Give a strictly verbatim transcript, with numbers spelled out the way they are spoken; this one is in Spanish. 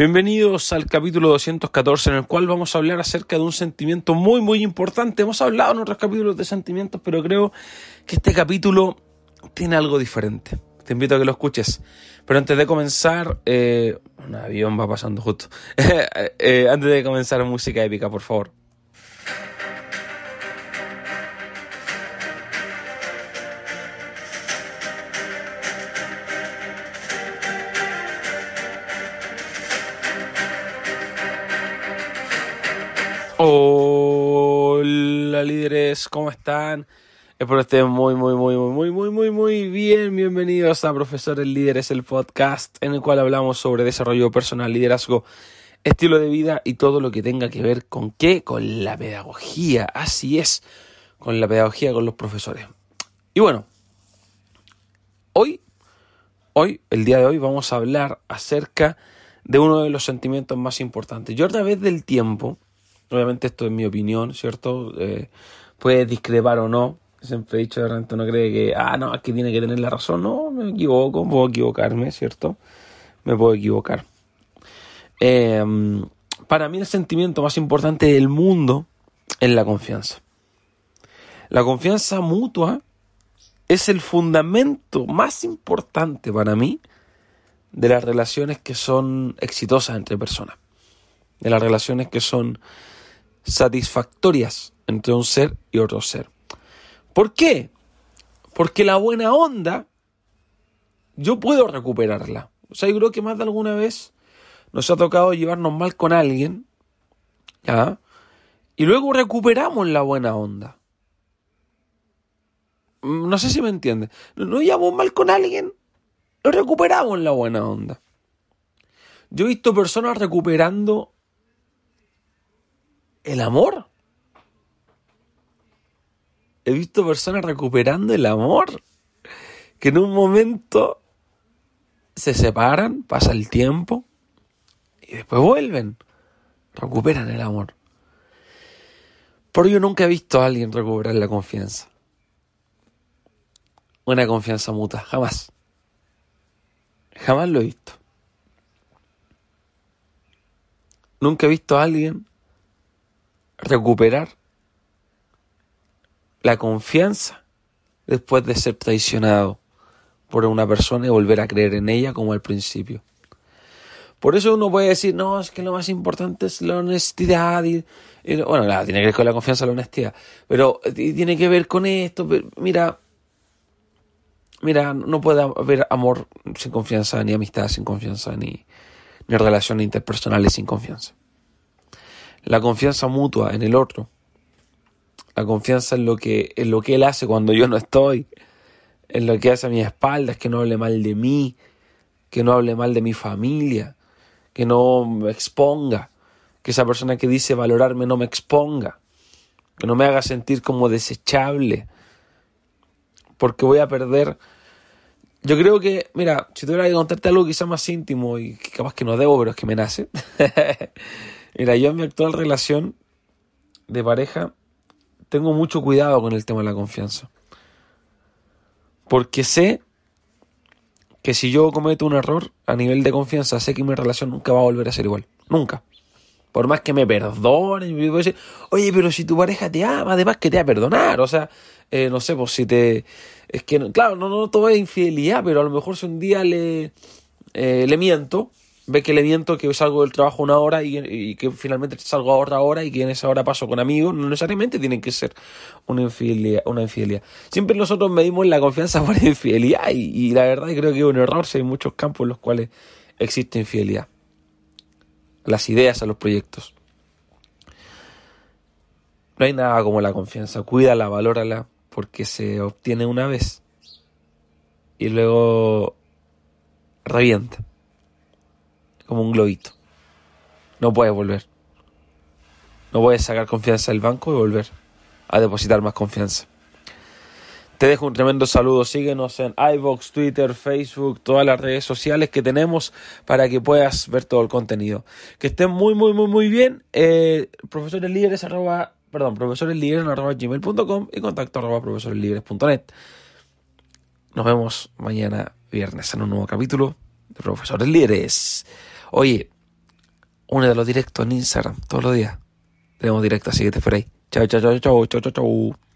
Bienvenidos al capítulo doscientos catorce, en el cual vamos a hablar acerca de un sentimiento muy muy importante. Hemos hablado en otros capítulos de sentimientos, pero creo que este capítulo tiene algo diferente. Te invito a que lo escuches. Pero antes de comenzar, eh, un avión va pasando justo. eh, antes de comenzar, música épica, por favor. Hola líderes, ¿cómo están? Espero que estén muy, muy, muy, muy, muy, muy, muy bien. Bienvenidos a Profesores Líderes, el podcast en el cual hablamos sobre desarrollo personal, liderazgo, estilo de vida y todo lo que tenga que ver con ¿qué? Con la pedagogía, así es, con la pedagogía, con los profesores. Y bueno, hoy, hoy, el día de hoy vamos a hablar acerca de uno de los sentimientos más importantes. Yo a través del tiempo... Obviamente esto es mi opinión, ¿cierto? Eh, puedes discrepar o no. Siempre he dicho, de repente uno cree que, ah, no, es que tiene que tener la razón. No, me equivoco, puedo equivocarme, ¿cierto? Me puedo equivocar. Eh, para mí el sentimiento más importante del mundo es la confianza. La confianza mutua es el fundamento más importante para mí de las relaciones que son exitosas entre personas. De las relaciones que son... satisfactorias entre un ser y otro ser. ¿Por qué? Porque la buena onda yo puedo recuperarla. O sea, yo creo que más de alguna vez nos ha tocado llevarnos mal con alguien, ¿ya? Y luego recuperamos la buena onda. No sé si me entiendes. Nos llevamos mal con alguien, lo recuperamos la buena onda. Yo he visto personas recuperando el amor. He visto personas recuperando el amor. Que en un momento se separan, pasa el tiempo y después vuelven. Recuperan el amor. Pero yo nunca he visto a alguien recuperar la confianza. Una confianza mutua. Jamás. Jamás lo he visto. Nunca he visto a alguien recuperar la confianza después de ser traicionado por una persona y volver a creer en ella como al principio. Por eso uno puede decir, no, es que lo más importante es la honestidad. Y, y, bueno, nada, tiene que ver con la confianza, la honestidad. Pero tiene que ver con esto. Pero mira, mira, no puede haber amor sin confianza, ni amistad sin confianza, ni, ni relaciones interpersonales sin confianza. La confianza mutua en el otro, la confianza en lo que, en lo que él hace cuando yo no estoy, en lo que hace a mis espaldas, que no hable mal de mí, que no hable mal de mi familia, que no me exponga, que esa persona que dice valorarme no me exponga, que no me haga sentir como desechable, porque voy a perder... Yo creo que, mira, si tuviera que contarte algo quizá más íntimo y capaz que no debo, pero es que me nace... Mira, yo en mi actual relación de pareja tengo mucho cuidado con el tema de la confianza. Porque sé que si yo cometo un error a nivel de confianza, sé que mi relación nunca va a volver a ser igual. Nunca. Por más que me perdonen, me voy a decir, oye, pero si tu pareja te ama, además que te va a perdonar. O sea, eh, no sé, pues si te... Es que, claro, no, no todo es infidelidad, pero a lo mejor si un día le, eh, le miento... Ve que le miento que salgo del trabajo una hora y, y que finalmente salgo a otra hora y que en esa hora paso con amigos. No necesariamente tienen que ser una infidelidad. Una infidelidad. Siempre nosotros medimos la confianza por infidelidad y, y la verdad creo que es un error si hay muchos campos en los cuales existe infidelidad. Las ideas, a los proyectos. No hay nada como la confianza. Cuídala, valórala, porque se obtiene una vez y luego revienta. Como un globito. No puedes volver. No puedes sacar confianza del banco y volver a depositar más confianza. Te dejo un tremendo saludo. Síguenos en iVoox, Twitter, Facebook, todas las redes sociales que tenemos para que puedas ver todo el contenido. Que estén muy, muy, muy, muy bien. Eh, profesoreslideres arroba, perdón, profesoreslideres arroba gmail punto com y contacto arroba profesoreslideres punto net. Nos vemos mañana viernes en un nuevo capítulo de Profesores Líderes. Oye, una de los directos en Instagram todos los días. Tenemos directo, así que te espero ahí. Chao, chao, chao, chao, chao, chao, chao.